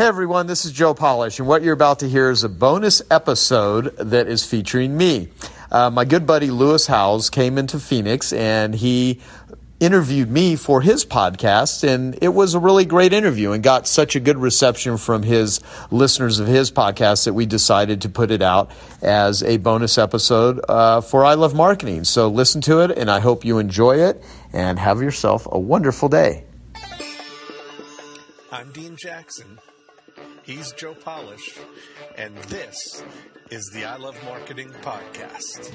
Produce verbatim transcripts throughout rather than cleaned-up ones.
Hey everyone, this is Joe Polish, and what you're about to hear is a bonus episode that is featuring me. Uh, my good buddy Lewis Howes came into Phoenix, and he interviewed me for his podcast, and it was a really great interview and got such a good reception from his listeners of his podcast that we decided to put it out as a bonus episode uh, for I Love Marketing. So listen to it, and I hope you enjoy it, and have yourself a wonderful day. I'm Dean Jackson. He's Joe Polish, and this is the I Love Marketing Podcast.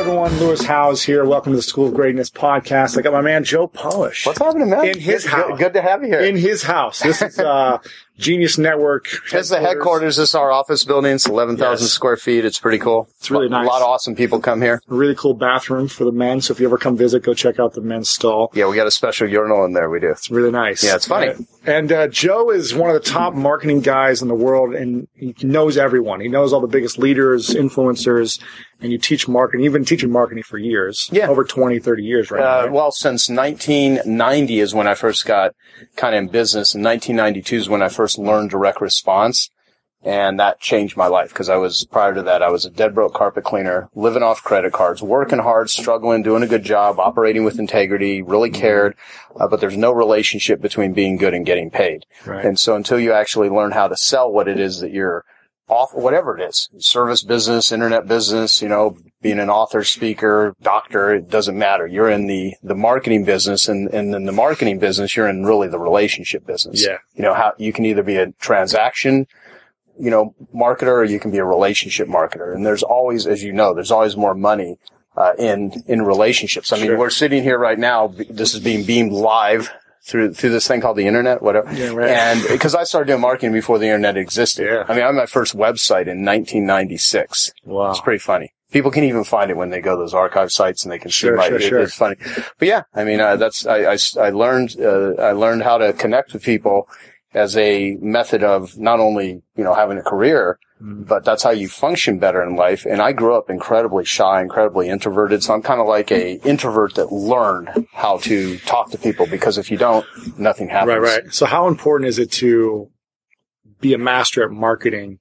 Everyone, Lewis Howes here. Welcome to the School of Greatness podcast. I got my man Joe Polish. What's happening, man? In his good, house. Good to have you here. In his house. This is uh, Genius Network. This is the headquarters. This is our office building. It's eleven thousand yes. square feet. It's pretty cool. It's really a, nice. A lot of awesome people come here. A really cool bathroom for the men. So if you ever come visit, go check out the men's stall. Yeah, we got a special urinal in there. We do. It's really nice. Yeah, it's funny. And, and uh, Joe is one of the top marketing guys in the world, and he knows everyone. He knows all the biggest leaders, influencers. And you teach marketing. You've been teaching marketing for years. Yeah. Over twenty, thirty years right uh, now. Right? Well, since nineteen ninety is when I first got kind of in business. And nineteen ninety-two is when I first learned direct response. And that changed my life because I was, prior to that, I was a dead broke carpet cleaner, living off credit cards, working hard, struggling, doing a good job, operating with integrity, really cared. Uh, but there's no relationship between being good and getting paid. Right. And so until you actually learn how to sell what it is that you're off, whatever it is, service business, internet business, you know, being an author, speaker, doctor, it doesn't matter. You're in the, the marketing business, and, and in the marketing business, you're in really the relationship business. Yeah. You know, how you can either be a transaction, you know, marketer, or you can be a relationship marketer. And there's always, as you know, there's always more money uh, in, in relationships. I mean, sure. We're sitting here right now. This is being beamed live through through this thing called the internet, whatever. Yeah, right. And because I started doing marketing before the internet existed. Yeah. I mean, I had my first website in nineteen ninety-six. Wow. It's pretty funny. People can even find it when they go to those archive sites, and they can sure, see my, sure, it, sure. It's funny. But yeah, I mean, uh, that's, I, I, I learned, uh, I learned how to connect with people as a method of not only, you know, having a career, but that's how you function better in life. And I grew up incredibly shy, incredibly introverted. So I'm kind of like a introvert that learned how to talk to people, because if you don't, nothing happens. Right, right. So how important is it to be a master at marketing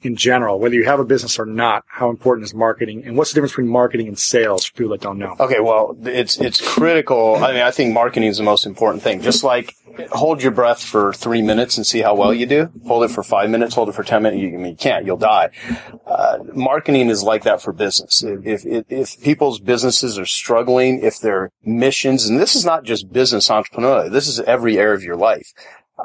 in general, whether you have a business or not? How important is marketing, and what's the difference between marketing and sales for people that don't know? Okay, well, it's it's critical. I mean, I think marketing is the most important thing. Just like hold your breath for three minutes and see how well you do. Hold it for five minutes. Hold it for ten minutes. You, I mean, you can't. You'll die. Uh, marketing is like that for business. If, if if people's businesses are struggling, if their missions, and this is not just business entrepreneur, this is every area of your life.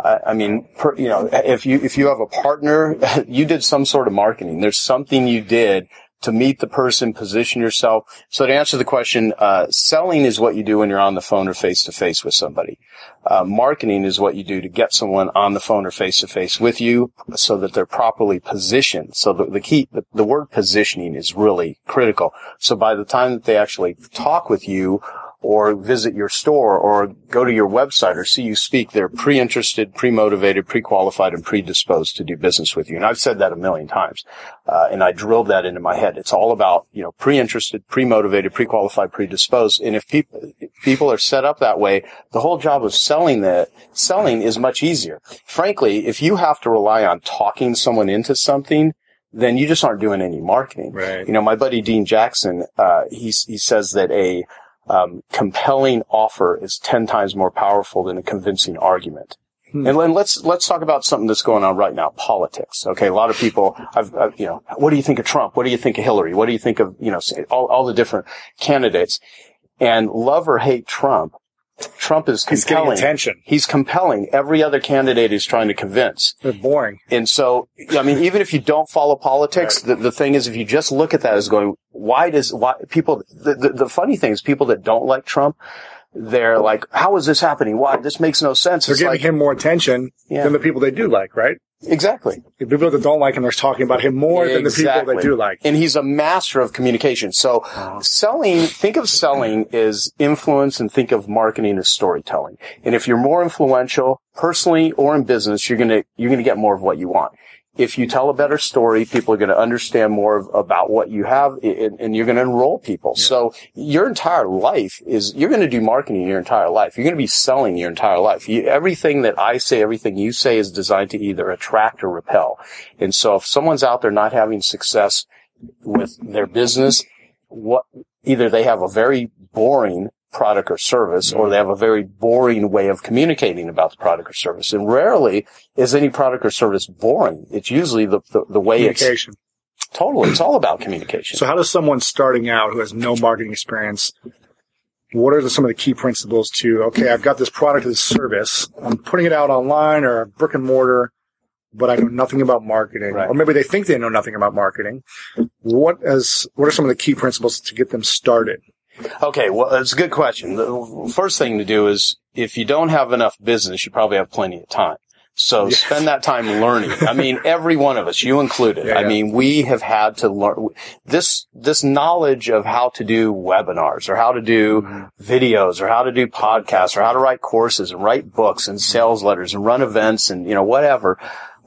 I mean, per, you know, if you if you have a partner, you did some sort of marketing. There's something you did to meet the person, position yourself. So to answer the question, uh selling is what you do when you're on the phone or face-to-face with somebody. Uh marketing is what you do to get someone on the phone or face-to-face with you so that they're properly positioned. So the, the key, the, the word positioning is really critical. So by the time that they actually talk with you, or visit your store, or go to your website, or see you speak, they're pre-interested, pre-motivated, pre-qualified, and predisposed to do business with you. And I've said that a million times, uh, and I drilled that into my head. It's all about, you know, pre-interested, pre-motivated, pre-qualified, predisposed. And if people people are set up that way, the whole job of selling that selling is much easier. Frankly, if you have to rely on talking someone into something, then you just aren't doing any marketing. Right. You know, my buddy Dean Jackson, uh, he he says that a Um, compelling offer is ten times more powerful than a convincing argument. Hmm. And Len, let's, let's talk about something that's going on right now, politics. Okay. A lot of people, I've, I've, you know, what do you think of Trump? What do you think of Hillary? What do you think of, you know, all, all the different candidates? And love or hate Trump, Trump is compelling. He's getting attention. He's compelling. Every other candidate is trying to convince. They're boring. And so, I mean, even if you don't follow politics, right. the, the thing is, if you just look at that as going, why does, why people, the, the, the funny thing is people that don't like Trump, they're like, how is this happening? Why? This makes no sense. They're it's giving like, him more attention yeah. than the people they do like, right? Exactly. The people that don't like him are talking about him more exactly. than the people that do like him. And he's a master of communication. So wow. selling, think of selling as influence and think of marketing as storytelling. And if you're more influential personally or in business, you're going to, you're going to get more of what you want. If you tell a better story, people are going to understand more of, about what you have, and, and you're going to enroll people. Yeah. So your entire life is, you're going to do marketing your entire life. You're going to be selling your entire life. You, everything that I say, everything you say is designed to either attract or repel. And so if someone's out there not having success with their business, what, either they have a very boring product or service, or they have a very boring way of communicating about the product or service. And rarely is any product or service boring. It's usually the the, the way communication. It's totally. It's all about communication. So, how does someone starting out who has no marketing experience? What are the, some of the key principles to? Okay, I've got this product or this service. I'm putting it out online or brick and mortar, but I know nothing about marketing, right. Or maybe they think they know nothing about marketing. What is? What are some of the key principles to get them started? Okay, well, it's a good question. The first thing to do is, if you don't have enough business, you probably have plenty of time. So yes. spend that time learning. I mean, every one of us, you included. Yeah, I yeah. mean, we have had to learn this, this knowledge of how to do webinars or how to do mm-hmm. videos or how to do podcasts or how to write courses and write books and sales letters and run events and, you know, whatever.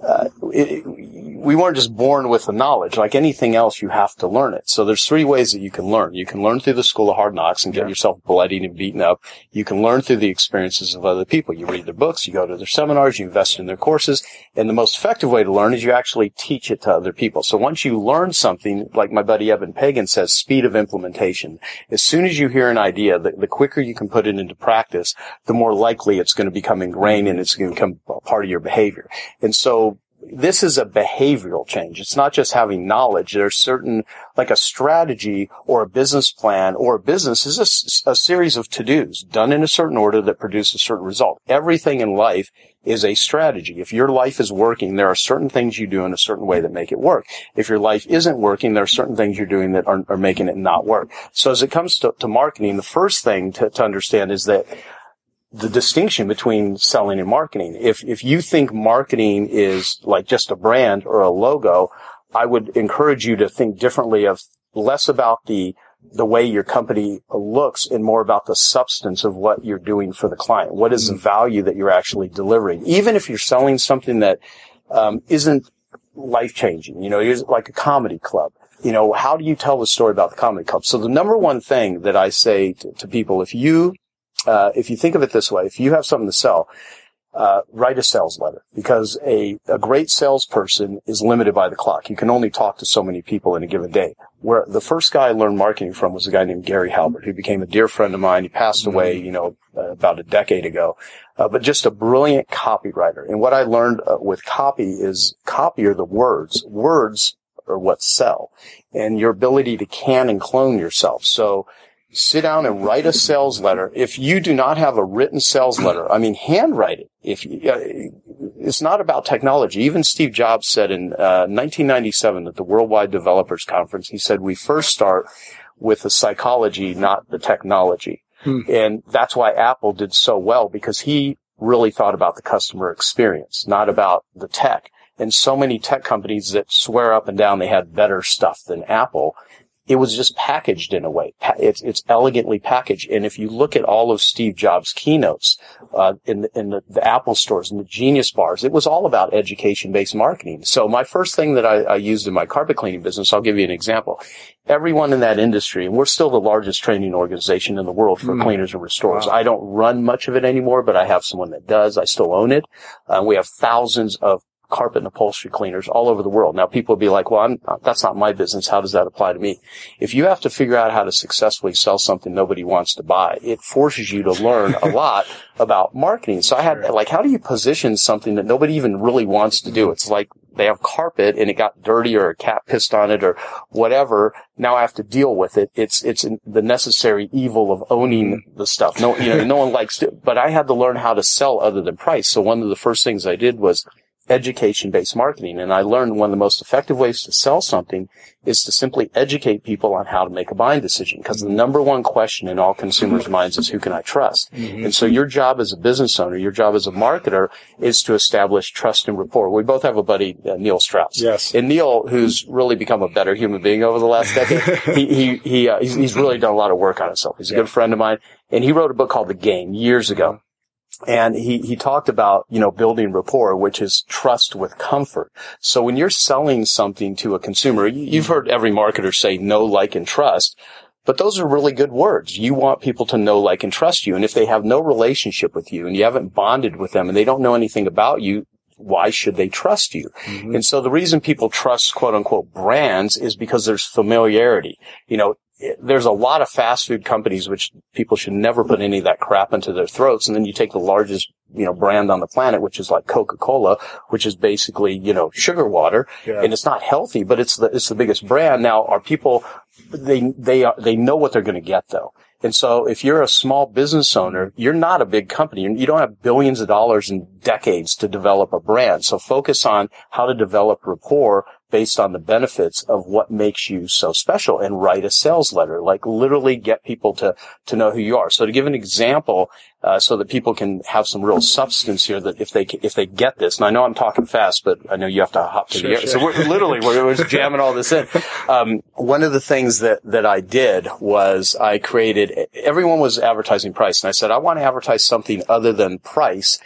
Uh, it, we weren't just born with the knowledge. Like anything else, you have to learn it. So there's three ways that you can learn. You can learn through the School of Hard Knocks and get yeah. yourself bloodied and beaten up. You can learn through the experiences of other people. You read their books, you go to their seminars, you invest in their courses. And the most effective way to learn is you actually teach it to other people. So once you learn something, like my buddy Evan Pagan says, speed of implementation. As soon as you hear an idea, the, the quicker you can put it into practice, the more likely it's going to become ingrained and it's going to become part of your behavior. And so this is a behavioral change. It's not just having knowledge. There's certain, like a strategy or a business plan or a business is a, a series of to-dos done in a certain order that produce a certain result. Everything in life is a strategy. If your life is working, there are certain things you do in a certain way that make it work. If your life isn't working, there are certain things you're doing that are, are making it not work. So as it comes to, to marketing, the first thing to, to understand is that the distinction between selling and marketing. If, if you think marketing is like just a brand or a logo, I would encourage you to think differently of less about the, the way your company looks and more about the substance of what you're doing for the client. What is the value that you're actually delivering? Even if you're selling something that, um, isn't life changing, you know, it's like a comedy club. You know, how do you tell the story about the comedy club? So the number one thing that I say to, to people, if you Uh, if you think of it this way, if you have something to sell, uh, write a sales letter, because a, a great salesperson is limited by the clock. You can only talk to so many people in a given day. Where the first guy I learned marketing from was a guy named Gary Halbert, who became a dear friend of mine. He passed away, you know, uh, about a decade ago, uh, but just a brilliant copywriter. And what I learned uh, with copy is copy are the words. Words are what sell, and your ability to can and clone yourself. So sit down and write a sales letter. If you do not have a written sales letter, I mean, handwrite it. If you, uh, it's not about technology. Even Steve Jobs said in uh, nineteen ninety-seven at the Worldwide Developers Conference, he said, we first start with the psychology, not the technology. Hmm. And that's why Apple did so well, because he really thought about the customer experience, not about the tech. And so many tech companies that swear up and down they had better stuff than Apple, it was just packaged in a way. It's, it's elegantly packaged. And if you look at all of Steve Jobs' keynotes, uh, in the, in the, the Apple stores and the Genius bars, it was all about education-based marketing. So my first thing that I, I used in my carpet cleaning business, I'll give you an example. Everyone in that industry, and we're still the largest training organization in the world for mm. cleaners and restorers. Wow. I don't run much of it anymore, but I have someone that does. I still own it. Uh, we have thousands of carpet and upholstery cleaners all over the world. Now people will be like, well, I'm not, that's not my business. How does that apply to me? If you have to figure out how to successfully sell something nobody wants to buy, it forces you to learn a lot about marketing. So I had like, how do you position something that nobody even really wants to do? It's like they have carpet and it got dirty or a cat pissed on it or whatever. Now I have to deal with it. It's, it's the necessary evil of owning the stuff. No, you know, no one likes it, but I had to learn how to sell other than price. So one of the first things I did was education-based marketing. And I learned one of the most effective ways to sell something is to simply educate people on how to make a buying decision. Because the number one question in all consumers' minds is, who can I trust? Mm-hmm. And so your job as a business owner, your job as a marketer, is to establish trust and rapport. We both have a buddy, uh, Neil Strauss. Yes. And Neil, who's really become a better human being over the last decade, he, he, he uh, he's, he's really done a lot of work on himself. He's a yeah. good friend of mine. And he wrote a book called The Game years ago. And he, he talked about, you know, building rapport, which is trust with comfort. So when you're selling something to a consumer, you've heard every marketer say know, like, and trust. But those are really good words. You want people to know, like, and trust you. And if they have no relationship with you and you haven't bonded with them and they don't know anything about you, why should they trust you? Mm-hmm. And so the reason people trust, quote unquote, brands is because there's familiarity. You know, there's a lot of fast food companies which people should never put any of that crap into their throats. And then you take the largest, you know, brand on the planet, which is like Coca-Cola, which is basically, you know, sugar water. Yeah. And it's not healthy, but it's the, it's the biggest brand. Now, are people, they, they are, they know what they're going to get though. And so if you're a small business owner, you're not a big company. You don't have billions of dollars in decades to develop a brand. So focus on how to develop rapport based on the benefits of what makes you so special, and write a sales letter, like literally get people to, to know who you are. So to give an example, uh, so that people can have some real substance here, that if they, if they get this, and I know I'm talking fast, but I know you have to hop to sure, the air. Sure. So we're literally, we're, we're just jamming all this in. Um, one of the things that, that I did was I created, everyone was advertising price. And I said, I want to advertise something other than price.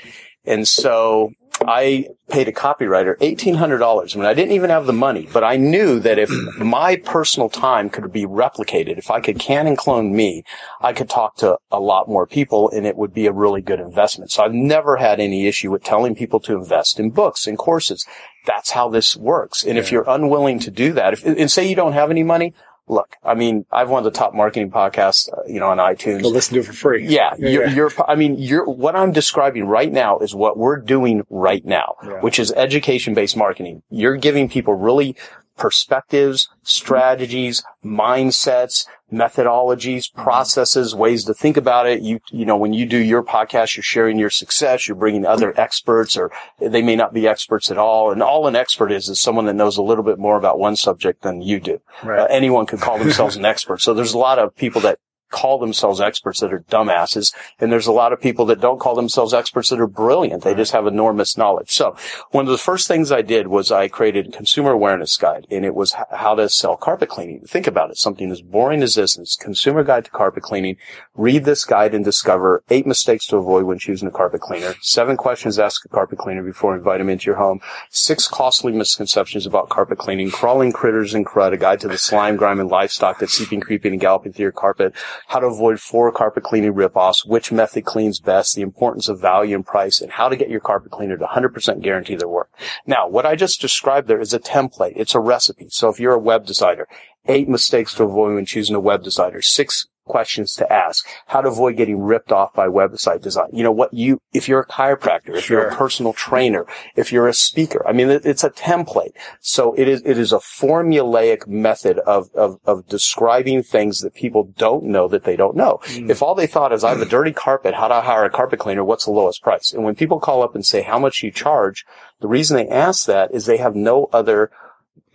And so I paid a copywriter eighteen hundred dollars. I mean, I didn't even have the money, but I knew that if my personal time could be replicated, if I could can and clone me, I could talk to a lot more people, and it would be a really good investment. So I've never had any issue with telling people to invest in books and courses. That's how this works. And yeah. if you're unwilling to do that, if, and say you don't have any money, look, I mean, I've one of the top marketing podcasts, uh, you know, on iTunes. You'll listen to it for free. Yeah. yeah, you're, yeah. you're, I mean, you're, what I'm describing right now is what we're doing right now, yeah. which is education-based marketing. You're giving people really perspectives, strategies, mindsets, methodologies, processes, ways to think about it. You, you know, when you do your podcast, you're sharing your success. You're bringing other experts, or they may not be experts at all. And all an expert is, is someone that knows a little bit more about one subject than you do. Right. Uh, anyone could call themselves an expert. So there's a lot of people that call themselves experts that are dumbasses, and there's a lot of people that don't call themselves experts that are brilliant. They just have enormous knowledge. So one of the first things I did was I created a consumer awareness guide, and it was how to sell carpet cleaning. Think about it. Something as boring as this, it's consumer guide to carpet cleaning. Read this guide and discover eight mistakes to avoid when choosing a carpet cleaner, seven questions to ask a carpet cleaner before inviting him into your home, six costly misconceptions about carpet cleaning, crawling critters and crud, a guide to the slime, grime, and livestock that's seeping, creeping, and galloping through your carpet, how to avoid four carpet cleaning ripoffs, which method cleans best, the importance of value and price, and how to get your carpet cleaner to one hundred percent guarantee their work. Now, what I just described there is a template. It's a recipe. So if you're a web designer, eight mistakes to avoid when choosing a web designer, six questions to ask, how to avoid getting ripped off by website design. You know what you, if you're a chiropractor, if sure. you're a personal trainer, if you're a speaker, I mean, it, it's a template. So it is, it is a formulaic method of, of, of describing things that people don't know that they don't know. Mm. If all they thought is, I have a dirty carpet, how do I hire a carpet cleaner? What's the lowest price? And when people call up and say, how much you charge? The reason they ask that is they have no other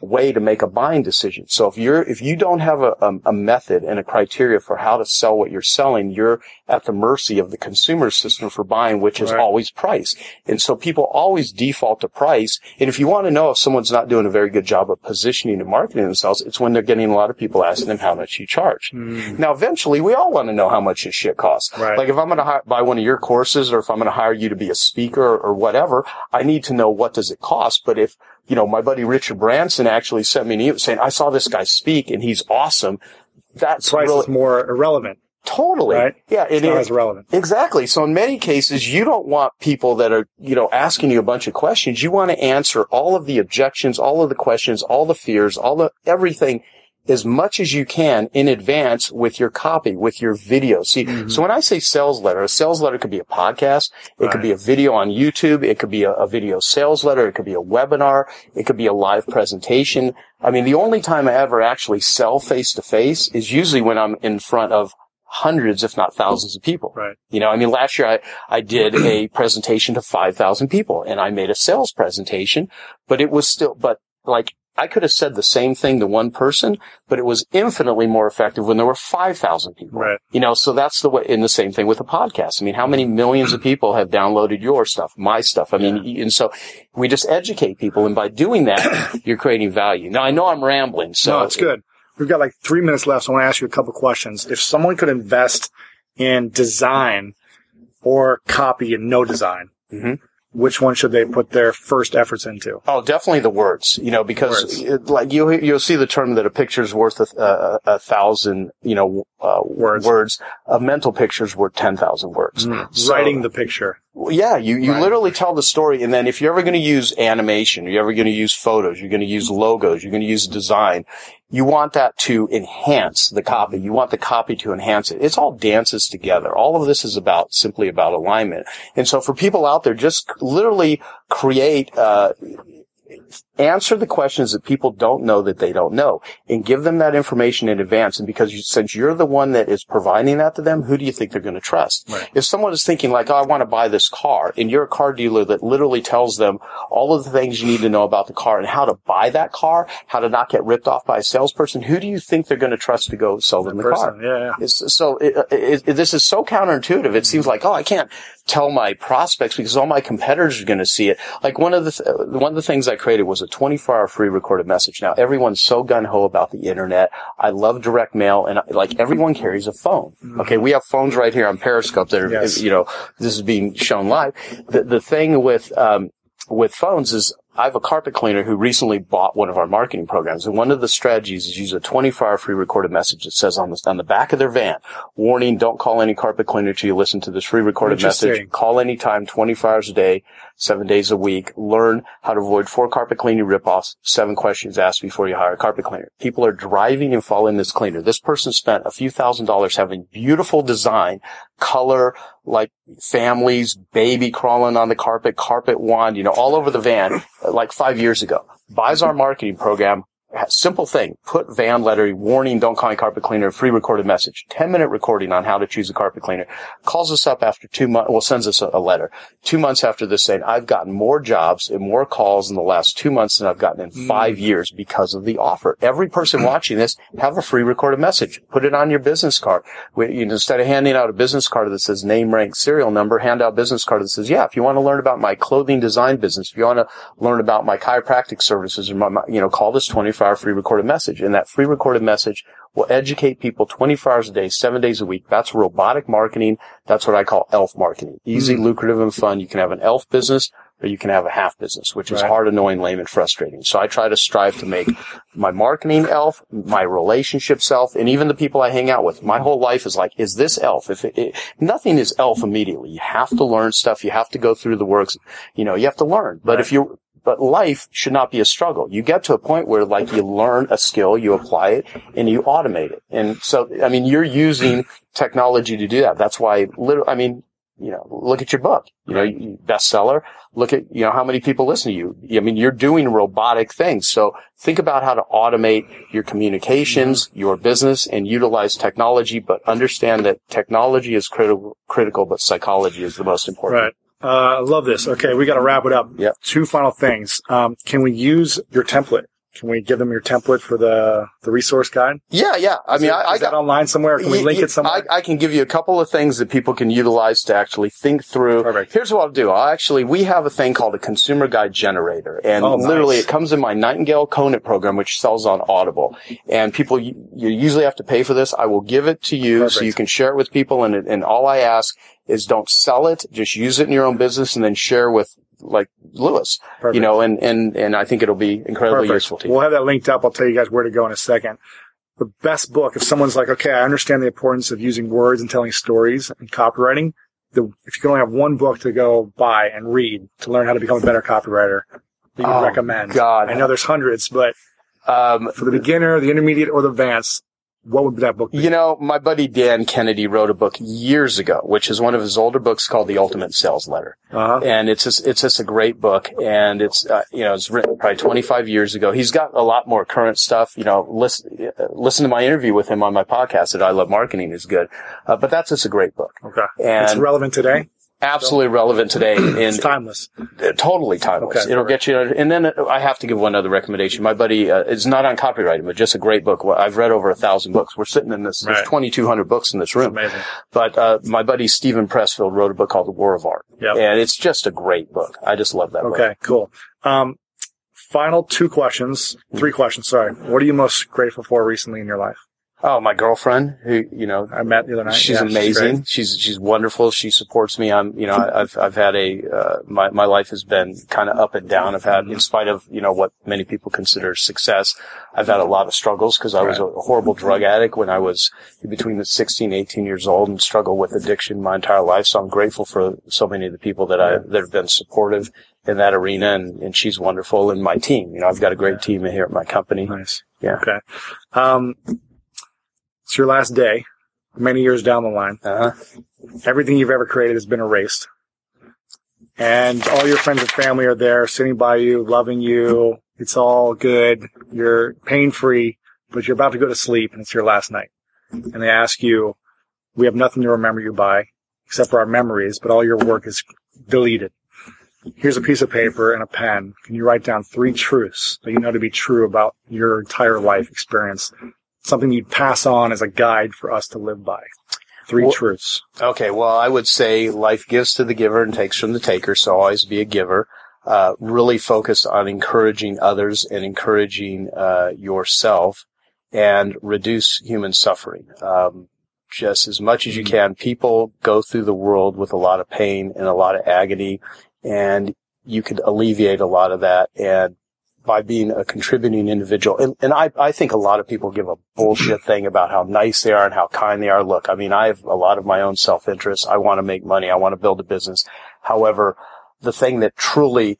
way to make a buying decision. So if you're, if you don't have a, a, a method and a criteria for how to sell what you're selling, you're at the mercy of the consumer system for buying, which is right. always price. And so people always default to price. And if you want to know if someone's not doing a very good job of positioning and marketing themselves, it's when they're getting a lot of people asking them how much you charge. Mm. Now, eventually we all want to know how much this shit costs. Right. Like if I'm going to hi- buy one of your courses, or if I'm going to hire you to be a speaker, or, or whatever, I need to know what does it cost. But if, you know, my buddy Richard Branson actually sent me an email saying, I saw this guy speak and he's awesome. That's price really- is more irrelevant. Totally. Right? Yeah, it it's not is as relevant. Exactly. So in many cases, you don't want people that are, you know, asking you a bunch of questions. You want to answer all of the objections, all of the questions, all the fears, all the everything as much as you can in advance with your copy, with your video. See, mm-hmm. so when I say sales letter, a sales letter could be a podcast. It right. could be a video on YouTube. It could be a, a video sales letter. It could be a webinar. It could be a live presentation. I mean, the only time I ever actually sell face to face is usually when I'm in front of hundreds, if not thousands of people. Right. You know, I mean, last year I, I did a presentation to five thousand people and I made a sales presentation, but it was still, but like, I could have said the same thing to one person, but it was infinitely more effective when there were five thousand people. Right. You know, so that's the way, and the same thing with the podcast. I mean, how many millions of people have downloaded your stuff, my stuff? I mean, yeah. and so we just educate people. And by doing that, you're creating value. Now, I know I'm rambling. So no, it's good. We've got like three minutes left. So I want to ask you a couple questions. If someone could invest in design or copy and no design, mm-hmm. which one should they put their first efforts into? Oh, definitely the words, you know, because it, like you, you'll see the term that a picture's worth a, a, a thousand, you know, uh, words. words. A mental picture's worth ten thousand words. Mm. So, writing the picture. Yeah, you, you right. literally tell the story. And then if you're ever going to use animation, you're ever going to use photos, you're going to use logos, you're going to use design, you want that to enhance the copy. You want the copy to enhance it. It's all dances together. All of this is about simply about alignment. And so for people out there, just literally create, uh, answer the questions that people don't know that they don't know and give them that information in advance. And because you, since you're the one that is providing that to them, who do you think they're going to trust? Right. If someone is thinking like, oh, I want to buy this car, and you're a car dealer that literally tells them all of the things you need to know about the car and how to buy that car, how to not get ripped off by a salesperson, who do you think they're going to trust to go sell them the, the car? Yeah, yeah. It's, so it, it, it, this is so counterintuitive. It seems like, oh, I can't tell my prospects because all my competitors are going to see it. Like one of the th- one of the things I created was a twenty-four hour free recorded message. Now, everyone's so gung-ho about the internet. I love direct mail, and like everyone carries a phone. Okay, we have phones right here on Periscope that are, yes. you know, this is being shown live. The, the thing with, um, with phones is, I have a carpet cleaner who recently bought one of our marketing programs, and one of the strategies is use a twenty-four hour free recorded message that says on the, on the back of their van, warning, don't call any carpet cleaner till you listen to this free recorded message. Call anytime, twenty-four hours a day, seven days a week. Learn how to avoid four carpet cleaning ripoffs, seven questions asked before you hire a carpet cleaner. People are driving and following this cleaner. This person spent a few thousand dollars having beautiful design, color, like families, baby crawling on the carpet, carpet wand, you know, all over the van, like five years ago. Buys our marketing program. Simple thing. Put van lettering, warning, don't call any carpet cleaner, free recorded message. ten minute recording on how to choose a carpet cleaner. Calls us up after two months, well, sends us a letter. Two months after this saying, I've gotten more jobs and more calls in the last two months than I've gotten in five years because of the offer. Every person watching this, have a free recorded message. Put it on your business card. We, you know, instead of handing out a business card that says name, rank, serial number, hand out business card that says, yeah, if you want to learn about my clothing design business, if you want to learn about my chiropractic services, or my, my, you know, call this twenty-four hour free recorded message, and that free recorded message will educate people twenty-four hours a day, seven days a week. That's robotic marketing. That's what I call elf marketing. Easy, mm-hmm. lucrative, and fun. You can have an elf business or you can have a half business, which is right. hard, annoying, lame, and frustrating. So I try to strive to make my marketing elf, my relationship self, and even the people I hang out with. My whole life is like, is this elf? If it, it, nothing is elf immediately. You have to learn stuff. You have to go through the works. You know, you have to learn. But right. if you But life should not be a struggle. You get to a point where, like, you learn a skill, you apply it, and you automate it. And so, I mean, you're using technology to do that. That's why, I mean, you know, look at your book, you know, bestseller. Look at, you know, how many people listen to you. I mean, you're doing robotic things. So think about how to automate your communications, your business, and utilize technology, but understand that technology is critical, critical, but psychology is the most important. Right. Uh, I love this. Okay, we got to wrap it up. Yep. Two final things. Um, can we use your template? Can we give them your template for the, the resource guide? Yeah, yeah. I is mean, it, I, I is got that online somewhere. Or can y- we link y- it somewhere? I, I can give you a couple of things that people can utilize to actually think through. Perfect. Here's what I'll do. I'll actually, we have a thing called a consumer guide generator, and oh, literally nice. It comes in my Nightingale Conant program, which sells on Audible. And people, you, you usually have to pay for this. I will give it to you Perfect. So you can share it with people. And and all I ask is don't sell it. Just use it in your own business and then share with. Like Lewis, Perfect. You know, and, and, and I think it'll be incredibly Perfect. Useful to you. We'll have that linked up. I'll tell you guys where to go in a second. The best book, if someone's like, okay, I understand the importance of using words and telling stories and copywriting, the, if you can only have one book to go buy and read to learn how to become a better copywriter, that you oh, would recommend. God. I know there's hundreds, but um, for the beginner, the intermediate, or the advanced, What would that book be? You know, my buddy Dan Kennedy wrote a book years ago, which is one of his older books called The Ultimate Sales Letter. Uh-huh. And it's just, it's just a great book. And it's, uh, you know, it's written probably twenty-five years ago. He's got a lot more current stuff. You know, listen, listen to my interview with him on my podcast that I Love Marketing is good. Uh, but that's just a great book. Okay. And it's relevant today. Absolutely relevant today. And it's timeless. Totally timeless. Okay, It'll right. get you. And then I have to give one other recommendation. My buddy, uh, it's not on copyright, but just a great book. I've read over a thousand books. We're sitting in this, right. There's twenty-two hundred books in this room. That's amazing. But, uh, my buddy Stephen Pressfield wrote a book called The War of Art. Yep. And it's just a great book. I just love that okay, book. Okay, cool. Um, final two questions, three questions, sorry. What are you most grateful for recently in your life? Oh, my girlfriend, who, you know, I met the other night. She's yeah, amazing. She's, she's, she's wonderful. She supports me. I'm, you know, I've, I've had a, uh, my, my life has been kind of up and down. I've had, in spite of, you know, what many people consider success, I've had a lot of struggles because I was right. a horrible drug addict when I was between the sixteen, eighteen years old and struggled with addiction my entire life. So I'm grateful for so many of the people that I, that have been supportive in that arena. And, and she's wonderful. And my team, you know, I've got a great team here at my company. Nice. Yeah. Okay. Um, It's your last day, many years down the line. Uh-huh. Everything you've ever created has been erased. And all your friends and family are there, sitting by you, loving you. It's all good. You're pain-free, but you're about to go to sleep, and it's your last night. And they ask you, we have nothing to remember you by, except for our memories, but all your work is deleted. Here's a piece of paper and a pen. Can you write down three truths that you know to be true about your entire life experience? Something you'd pass on as a guide for us to live by. Three well, truths. Okay, well, I would say life gives to the giver and takes from the taker, so always be a giver. Uh, really focused on encouraging others and encouraging uh, yourself, and reduce human suffering. Um, just as much as you can. People go through the world with a lot of pain and a lot of agony, and you could alleviate a lot of that, and by being a contributing individual. And, and I, I think a lot of people give a bullshit thing about how nice they are and how kind they are. Look, I mean, I have a lot of my own self-interest. I want to make money. I want to build a business. However, the thing that truly,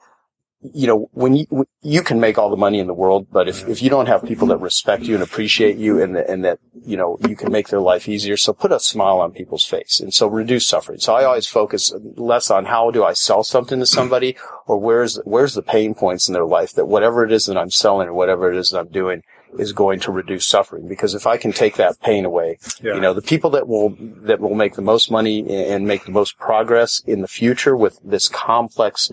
you know, when you, when you can make all the money in the world, but if, if you don't have people that respect you and appreciate you and, and that, you know, you can make their life easier. So put a smile on people's face, and so reduce suffering. So I always focus less on how do I sell something to somebody, or where's, where's the pain points in their life, that whatever it is that I'm selling or whatever it is that I'm doing is going to reduce suffering. Because if I can take that pain away, yeah. you know, the people that will, that will make the most money and make the most progress in the future with this complex,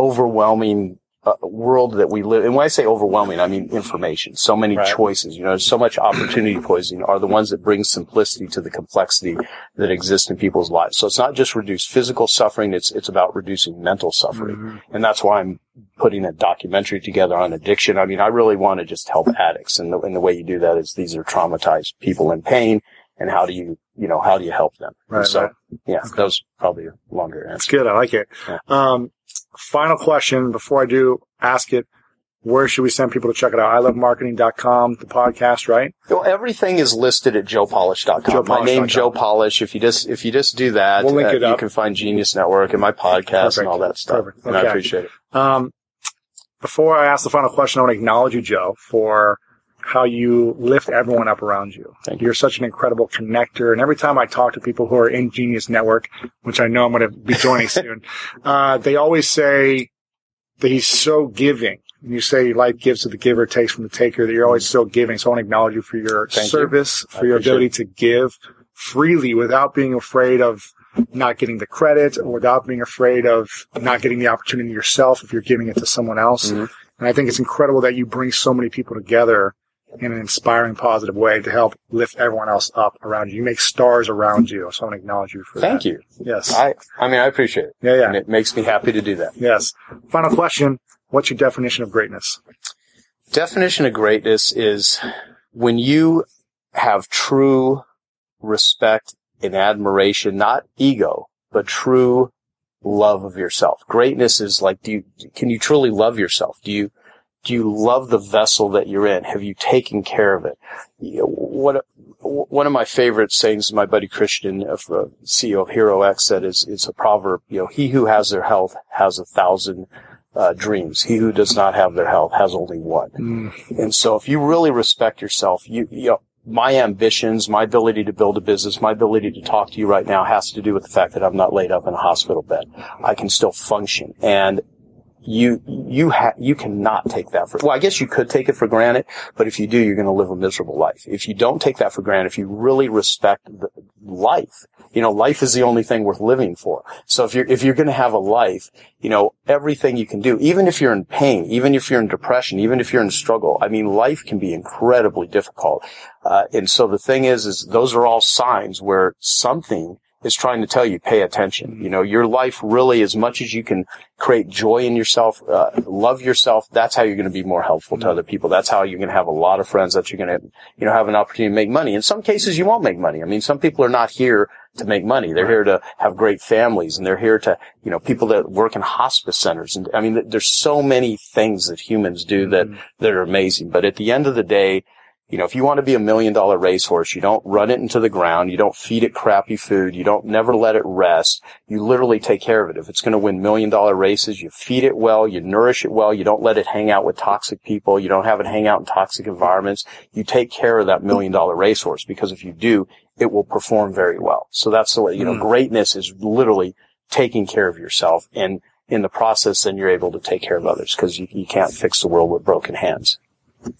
overwhelming uh, world that we live. And when I say overwhelming, I mean information. So many right. choices, you know, so much opportunity poisoning are the ones that bring simplicity to the complexity that exists in people's lives. So it's not just reduce physical suffering. It's, it's about reducing mental suffering. Mm-hmm. And that's why I'm putting a documentary together on addiction. I mean, I really want to just help addicts. And the, and the way you do that is these are traumatized people in pain. And how do you, you know, how do you help them? Right. So, right. yeah, okay. That was probably a longer answer. That's good. I like it. Yeah. Um, Final question before I do ask it, where should we send people to check it out? I love marketing dot com, the podcast, right? Well, everything is listed at joe polish dot com. Joe my Polish. name, Joe Polish. If you just, if you just do that, we'll link uh, it up. You can find Genius Network and my podcast Perfect. and all that stuff. Perfect. And okay. I appreciate it. Um, before I ask the final question, I want to acknowledge you, Joe, for how you lift everyone up around you. Thank you. You're such an incredible connector. And every time I talk to people who are in Genius Network, which I know I'm going to be joining soon, uh, they always say that he's so giving. And you say life gives to the giver, takes from the taker, that you're always so giving. So I want to acknowledge you for your Thank service, you. for your ability it. to give freely without being afraid of not getting the credit or without being afraid of not getting the opportunity yourself if you're giving it to someone else. Mm-hmm. And I think it's incredible that you bring so many people together in an inspiring, positive way to help lift everyone else up around you. You make stars around you. So I want to acknowledge you for Thank that. Thank you. Yes. I, I mean, I appreciate it. Yeah, yeah. And it makes me happy to do that. Yes. Final question. What's your definition of greatness? Definition of greatness is when you have true respect and admiration, not ego, but true love of yourself. Greatness is like, do you, can you truly love yourself? Do you, Do you love the vessel that you're in? Have you taken care of it? What, one of my favorite sayings, my buddy Christian, C E O of HeroX, said is, it's a proverb, you know, he who has their health has a thousand uh, dreams. He who does not have their health has only one. Mm. And so if you really respect yourself, you, you know, my ambitions, my ability to build a business, my ability to talk to you right now has to do with the fact that I'm not laid up in a hospital bed. I can still function. And you, you ha- you cannot take that for, well, I guess you could take it for granted, but if you do, you're going to live a miserable life. If you don't take that for granted, if you really respect the life, you know, life is the only thing worth living for. So if you're, if you're going to have a life, you know, everything you can do, even if you're in pain, even if you're in depression, even if you're in struggle, I mean, life can be incredibly difficult. Uh, and so the thing is, is those are all signs where something is trying to tell you, pay attention. You know, your life really, as much as you can create joy in yourself, uh, love yourself, that's how you're going to be more helpful to other people. That's how you're going to have a lot of friends, that you're going to, you know, have an opportunity to make money. In some cases, you won't make money. I mean, some people are not here to make money. They're here to have great families, and they're here to, you know, people that work in hospice centers. And I mean, there's so many things that humans do that, that are amazing. But at the end of the day, you know, if you want to be a million dollar racehorse, you don't run it into the ground. You don't feed it crappy food. You don't never let it rest. You literally take care of it. If it's going to win million dollar races, you feed it well. You nourish it well. You don't let it hang out with toxic people. You don't have it hang out in toxic environments. You take care of that million dollar racehorse, because if you do, it will perform very well. So that's the way, you know, greatness is literally taking care of yourself. And in the process, then you're able to take care of others, because you, you can't fix the world with broken hands.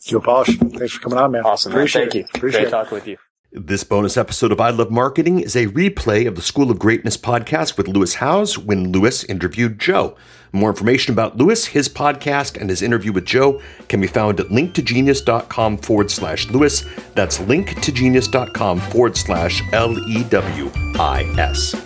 Joe Polish, thanks for coming on, man. Awesome. Appreciate Thank it. you. Appreciate Great talking with you. This bonus episode of I Love Marketing is a replay of the School of Greatness podcast with Lewis Howes, when Lewis interviewed Joe. More information about Lewis, his podcast, and his interview with Joe can be found at linktogenius.com forward slash Lewis. That's linktogenius.com forward slash L-E-W-I-S.